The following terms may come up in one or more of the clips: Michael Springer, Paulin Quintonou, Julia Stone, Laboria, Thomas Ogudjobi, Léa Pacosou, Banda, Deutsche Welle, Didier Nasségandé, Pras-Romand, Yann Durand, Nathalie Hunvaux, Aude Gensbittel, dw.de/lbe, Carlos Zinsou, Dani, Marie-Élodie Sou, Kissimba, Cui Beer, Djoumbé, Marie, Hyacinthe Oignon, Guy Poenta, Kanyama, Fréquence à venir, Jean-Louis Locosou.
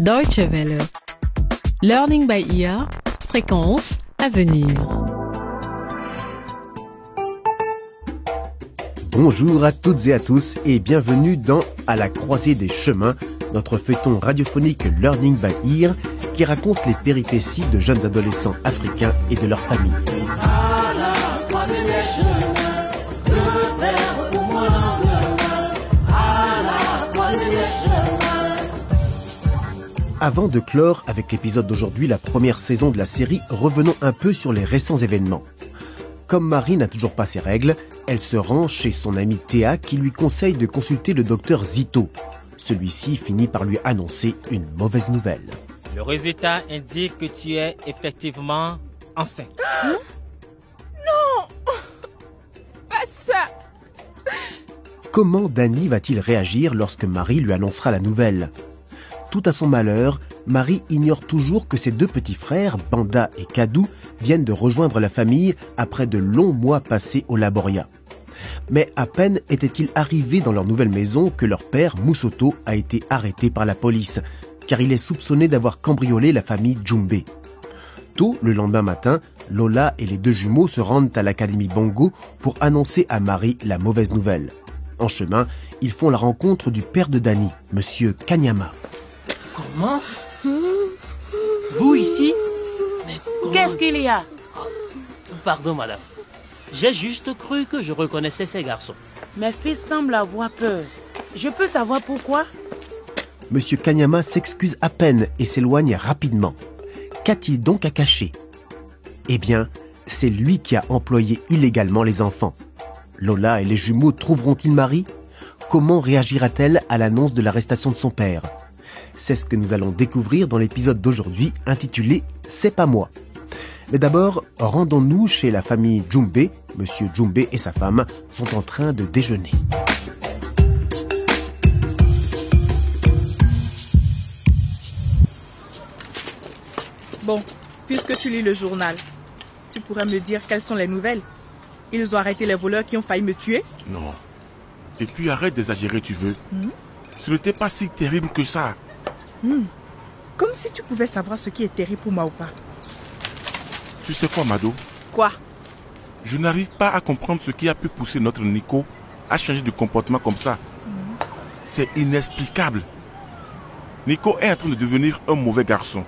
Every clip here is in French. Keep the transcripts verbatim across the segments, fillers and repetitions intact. Deutsche Welle. Learning by Ear. Fréquence à venir. Bonjour à toutes et à tous et bienvenue dans À la croisée des chemins, notre feuilleton radiophonique Learning by Ear qui raconte les péripéties de jeunes adolescents africains et de leurs familles. Avant de clore avec l'épisode d'aujourd'hui, la première saison de la série, revenons un peu sur les récents événements. Comme Marie n'a toujours pas ses règles, elle se rend chez son amie Téa qui lui conseille de consulter le docteur Zito. Celui-ci finit par lui annoncer une mauvaise nouvelle. Le résultat indique que tu es effectivement enceinte. Hein? Non! Pas ça! Comment Dani va-t-il réagir lorsque Marie lui annoncera la nouvelle ? Tout à son malheur, Marie ignore toujours que ses deux petits frères, Banda et Kadou, viennent de rejoindre la famille après de longs mois passés au Laboria. Mais à peine étaient-ils arrivés dans leur nouvelle maison que leur père, Moussoto, a été arrêté par la police, car il est soupçonné d'avoir cambriolé la famille Djoumbé. Tôt, le lendemain matin, Lola et les deux jumeaux se rendent à l'Académie Bongo pour annoncer à Marie la mauvaise nouvelle. En chemin, ils font la rencontre du père de Dani, Monsieur Kanyama. Comment ? Vous ici ? Mais comment... Qu'est-ce qu'il y a ? Pardon, madame. J'ai juste cru que je reconnaissais ces garçons. Mes fils semblent avoir peur. Je peux savoir pourquoi ? Monsieur Kanyama s'excuse à peine et s'éloigne rapidement. Qu'a-t-il donc à cacher ? Eh bien, c'est lui qui a employé illégalement les enfants. Lola et les jumeaux trouveront-ils Marie ? Comment réagira-t-elle à l'annonce de l'arrestation de son père ? C'est ce que nous allons découvrir dans l'épisode d'aujourd'hui intitulé « C'est pas moi ». Mais d'abord, rendons-nous chez la famille Djoumbé. Monsieur Djoumbé et sa femme sont en train de déjeuner. Bon, puisque tu lis le journal, tu pourrais me dire quelles sont les nouvelles ? Ils ont arrêté les voleurs qui ont failli me tuer ? Non. Et puis arrête d'exagérer, tu veux. Mmh. Ce n'était pas si terrible que ça. Hmm. Comme si tu pouvais savoir ce qui est terrible pour moi ou pas. Tu sais quoi, Mado ? Quoi ? Je n'arrive pas à comprendre ce qui a pu pousser notre Niko à changer de comportement comme ça. Mmh. C'est inexplicable. Niko est en train de devenir un mauvais garçon.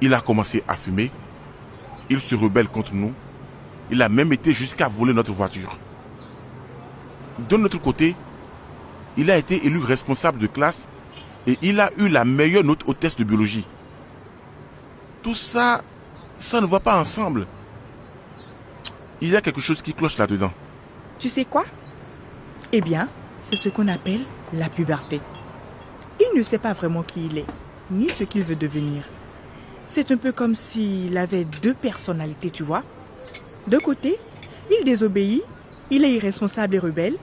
Il a commencé à fumer. Il se rebelle contre nous. Il a même été jusqu'à voler notre voiture. De notre côté, il a été élu responsable de classe et il a eu la meilleure note au test de biologie. Tout ça, ça ne va pas ensemble. Il y a quelque chose qui cloche là-dedans. Tu sais quoi ? Eh bien, c'est ce qu'on appelle la puberté. Il ne sait pas vraiment qui il est, ni ce qu'il veut devenir. C'est un peu comme s'il avait deux personnalités, tu vois. D'un côté, il désobéit, il est irresponsable et rebelle.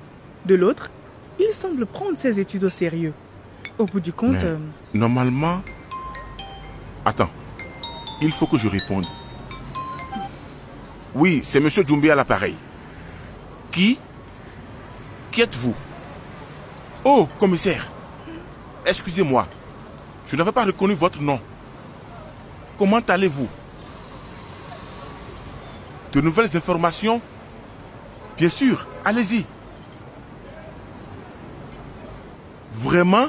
De l'autre, il semble prendre ses études au sérieux. Au bout du compte... Euh... Normalement... Attends, il faut que je réponde. Oui, c'est Monsieur Djoumbé à l'appareil. Qui ? Qui êtes-vous ? Oh, commissaire, excusez-moi, je n'avais pas reconnu votre nom. Comment allez-vous ? De nouvelles informations ? Bien sûr, allez-y. Vraiment ?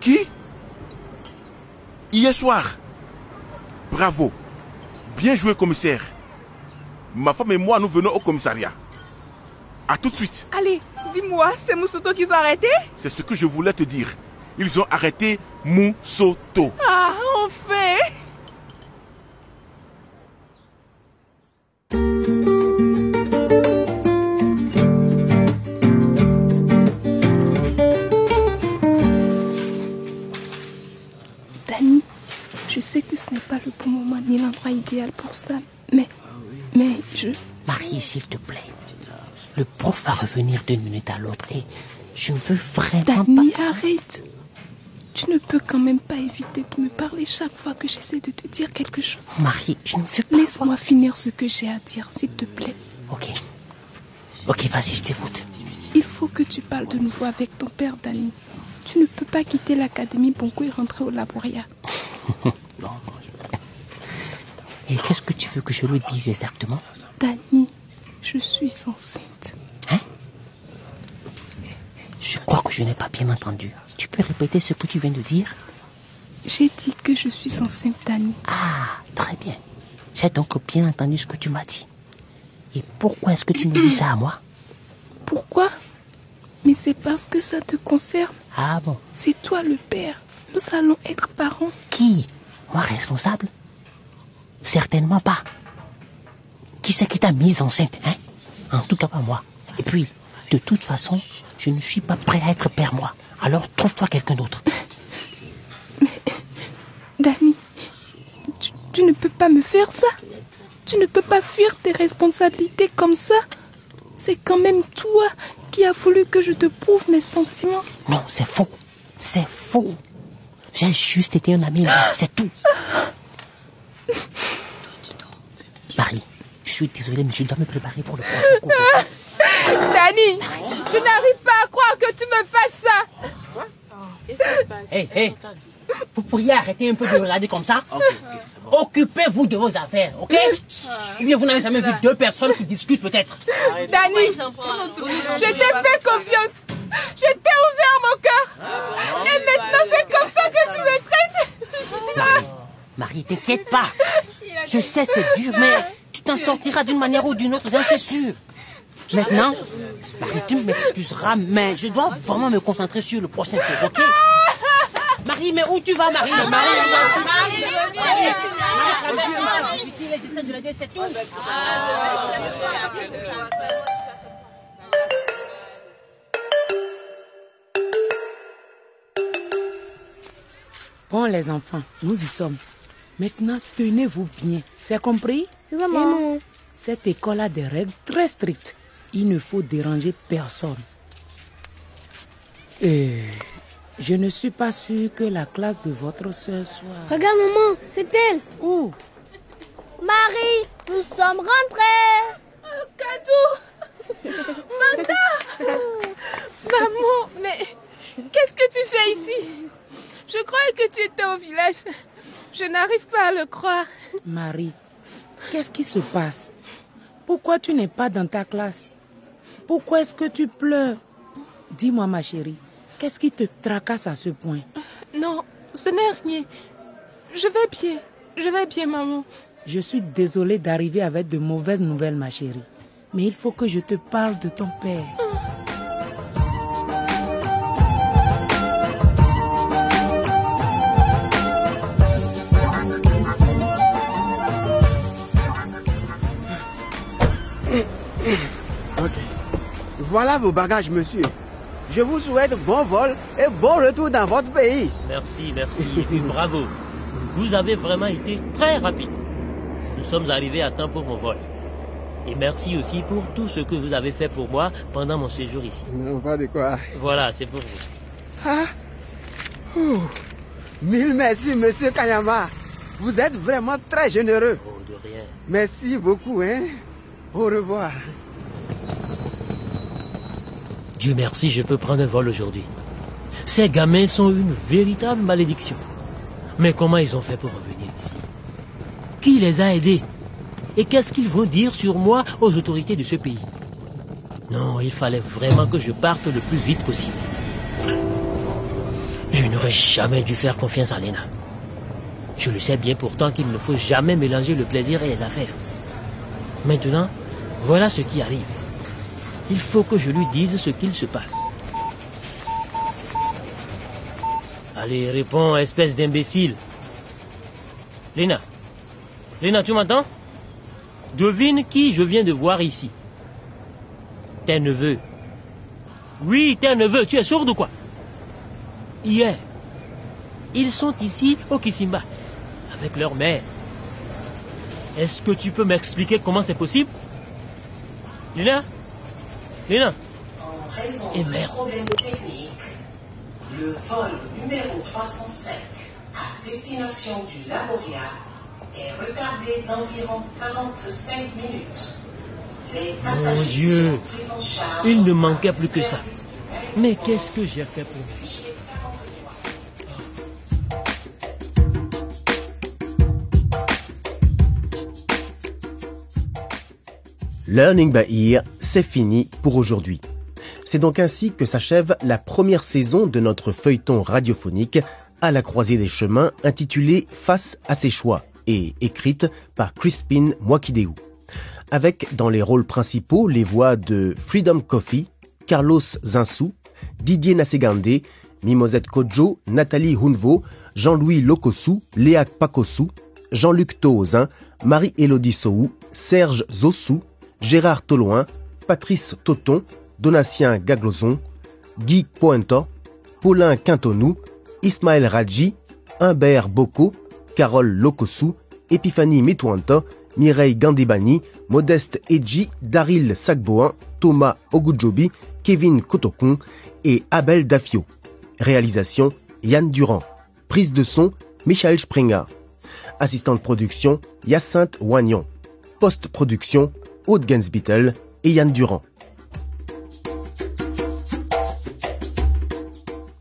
Qui ? Hier soir. Bravo. Bien joué, commissaire. Ma femme et moi, nous venons au commissariat. À tout de suite. Allez, dis-moi, c'est Moussoto qu'ils ont arrêté ? C'est ce que je voulais te dire. Ils ont arrêté Moussoto. Ah, enfin ! Je sais que ce n'est pas le bon moment ni l'endroit idéal pour ça, mais, mais je... Marie, s'il te plaît, le prof va revenir d'une minute à l'autre et je ne veux vraiment Dani, pas... Dani, arrête. Tu ne peux quand même pas éviter de me parler chaque fois que j'essaie de te dire quelque chose. Marie, je ne veux pas... Laisse-moi finir ce que j'ai à dire, s'il te plaît. Ok. Ok, vas-y, je t'écoute. Il faut que tu parles de nouveau avec ton père, Dani. Tu ne peux pas quitter l'académie Bonko et rentrer au Laboria. Non, non, je peux. Et qu'est-ce que tu veux que je lui dise exactement? Dani, je suis enceinte. Hein? Je crois que je n'ai pas bien entendu. Tu peux répéter ce que tu viens de dire? J'ai dit que je suis enceinte, Dani. Ah, très bien. J'ai donc bien entendu ce que tu m'as dit. Et pourquoi est-ce que tu nous dis ça à moi? Pourquoi? Mais c'est parce que ça te concerne. Ah bon? C'est toi le père. Nous allons être parents. Qui? Moi responsable? Certainement pas. Qui c'est qui t'a mise enceinte, hein? En tout cas pas moi. Et puis, de toute façon, je ne suis pas prêt à être père, moi. Alors trouve-toi quelqu'un d'autre. Dani, tu, tu ne peux pas me faire ça. Tu ne peux pas fuir tes responsabilités comme ça. C'est quand même toi qui as voulu que je te prouve mes sentiments. Non, c'est faux. C'est faux. J'ai juste été un ami, c'est tout. Marie, je suis désolée, mais je dois me préparer pour le prochain coup. Dani, je n'arrive pas à croire que tu me fasses ça. Quoi? Qu'est-ce qui se passe? Hé, hé. Vous pourriez arrêter un peu de regarder comme ça? Okay, okay, c'est bon. Occupez-vous de vos affaires, ok? Ou bien vous n'avez jamais vu deux personnes qui discutent peut-être? Dani, je t'ai fait confiance. Je t'ai ouvert mon cœur. Ah, et maintenant c'est comme ça que tu me traites. Marie, Marie, t'inquiète pas. Je sais c'est dur, mais tu t'en sortiras d'une manière ou d'une autre, j'en suis sûr. Maintenant, Marie, tu m'excuseras, mais je dois vraiment me concentrer sur le prochain cours, ok? Marie, mais où tu vas, Marie? Marie, Marie, je veux bien. Marie, je veux bien. Marie, c'est tout. Bon, les enfants, nous y sommes. Maintenant, tenez-vous bien. C'est compris? Maman. Cette école a des règles très strictes. Il ne faut déranger personne. Et... je ne suis pas sûre que la classe de votre sœur soit... Regarde, maman, c'est elle. Où? Marie, nous sommes rentrés. Oh, Kadou. Banda. Maman, mais qu'est-ce que tu fais ici? Je croyais que tu étais au village. Je n'arrive pas à le croire. Marie, qu'est-ce qui se passe? Pourquoi tu n'es pas dans ta classe? Pourquoi est-ce que tu pleures? Dis-moi, ma chérie. Qu'est-ce qui te tracasse à ce point? Non, ce n'est rien. Je vais bien. Je vais bien, maman. Je suis désolée d'arriver avec de mauvaises nouvelles, ma chérie. Mais il faut que je te parle de ton père. Oh. Ok. Voilà vos bagages, monsieur. Je vous souhaite bon vol et bon retour dans votre pays. Merci, merci. Et puis bravo. Vous avez vraiment été très rapide. Nous sommes arrivés à temps pour mon vol. Et merci aussi pour tout ce que vous avez fait pour moi pendant mon séjour ici. Non, pas de quoi. Voilà, c'est pour vous. Ah. Ouh. Mille merci, monsieur Kayama. Vous êtes vraiment très généreux. Oh, de rien. Merci beaucoup, hein. Au revoir. Dieu merci, je peux prendre un vol aujourd'hui. Ces gamins sont une véritable malédiction. Mais comment ils ont fait pour revenir ici? Qui les a aidés? Et qu'est-ce qu'ils vont dire sur moi aux autorités de ce pays? Non, il fallait vraiment que je parte le plus vite possible. Je n'aurais jamais dû faire confiance à Léna. Je le sais bien pourtant qu'il ne faut jamais mélanger le plaisir et les affaires. Maintenant, voilà ce qui arrive. Il faut que je lui dise ce qu'il se passe. Allez, réponds, espèce d'imbécile. Léna. Léna, tu m'entends? Devine qui je viens de voir ici. Tes neveux. Oui, tes neveux, tu es sourde ou quoi? Hier, ils sont ici au Kissimba, avec leur mère. Est-ce que tu peux m'expliquer comment c'est possible? Léna? Léna. En raison de problèmes techniques, le vol numéro trois cent cinq à destination du Laboria est retardé d'environ quarante-cinq minutes. Les passagers Mon Dieu. sont pris en charge. Il ne manquait plus que ça. Mais qu'est-ce que j'ai fait pour lui? Learning by Ear, c'est fini pour aujourd'hui. C'est donc ainsi que s'achève la première saison de notre feuilleton radiophonique à la croisée des chemins intitulée Face à ses choix et écrite par Crispin Mouakideou. Avec dans les rôles principaux les voix de Freedom Coffee, Carlos Zinsou, Didier Nasségandé, Mimosette Kodjo, Nathalie Hunvaux, Jean-Louis Locosou, Léa Pacosou, Jean-Luc Tauzin, Marie-Élodie Sou, Serge Zossou, Gérard Tolouin, Patrice Toton, Donatien Gaglozon, Guy Poenta, Paulin Quintonou, Ismaël Radji, Humbert Boko, Carole Locosou, Épiphanie Mitouanta, Mireille Gandibani, Modeste Edji, Daryl Sagboin, Thomas Ogudjobi, Kevin Kotokun et Abel Dafio. Réalisation, Yann Durand. Prise de son, Michael Springer. Assistant de production, Hyacinthe Oignon. Post-production, Aude Gensbittel et Yann Durand.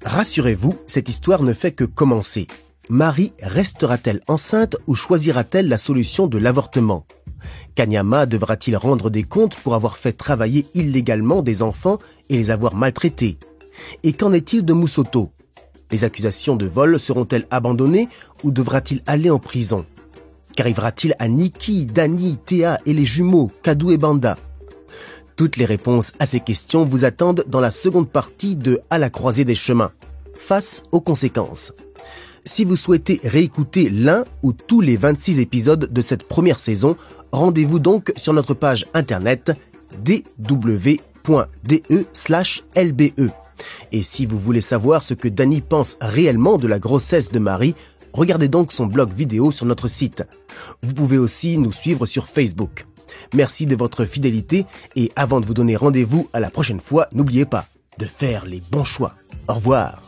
Rassurez-vous, cette histoire ne fait que commencer. Marie restera-t-elle enceinte ou choisira-t-elle la solution de l'avortement? Kanyama devra-t-il rendre des comptes pour avoir fait travailler illégalement des enfants et les avoir maltraités? Et qu'en est-il de Moussoto? Les accusations de vol seront-elles abandonnées ou devra-t-il aller en prison? Qu'arrivera-t-il à Niki, Dani, Téa et les jumeaux, Kadou et Banda? Toutes les réponses à ces questions vous attendent dans la seconde partie de À la croisée des chemins, face aux conséquences. Si vous souhaitez réécouter l'un ou tous les vingt-six épisodes de cette première saison, rendez-vous donc sur notre page internet d w point d e slash l b e. Et si vous voulez savoir ce que Dani pense réellement de la grossesse de Marie, regardez donc son blog vidéo sur notre site. Vous pouvez aussi nous suivre sur Facebook. Merci de votre fidélité et avant de vous donner rendez-vous à la prochaine fois, n'oubliez pas de faire les bons choix. Au revoir.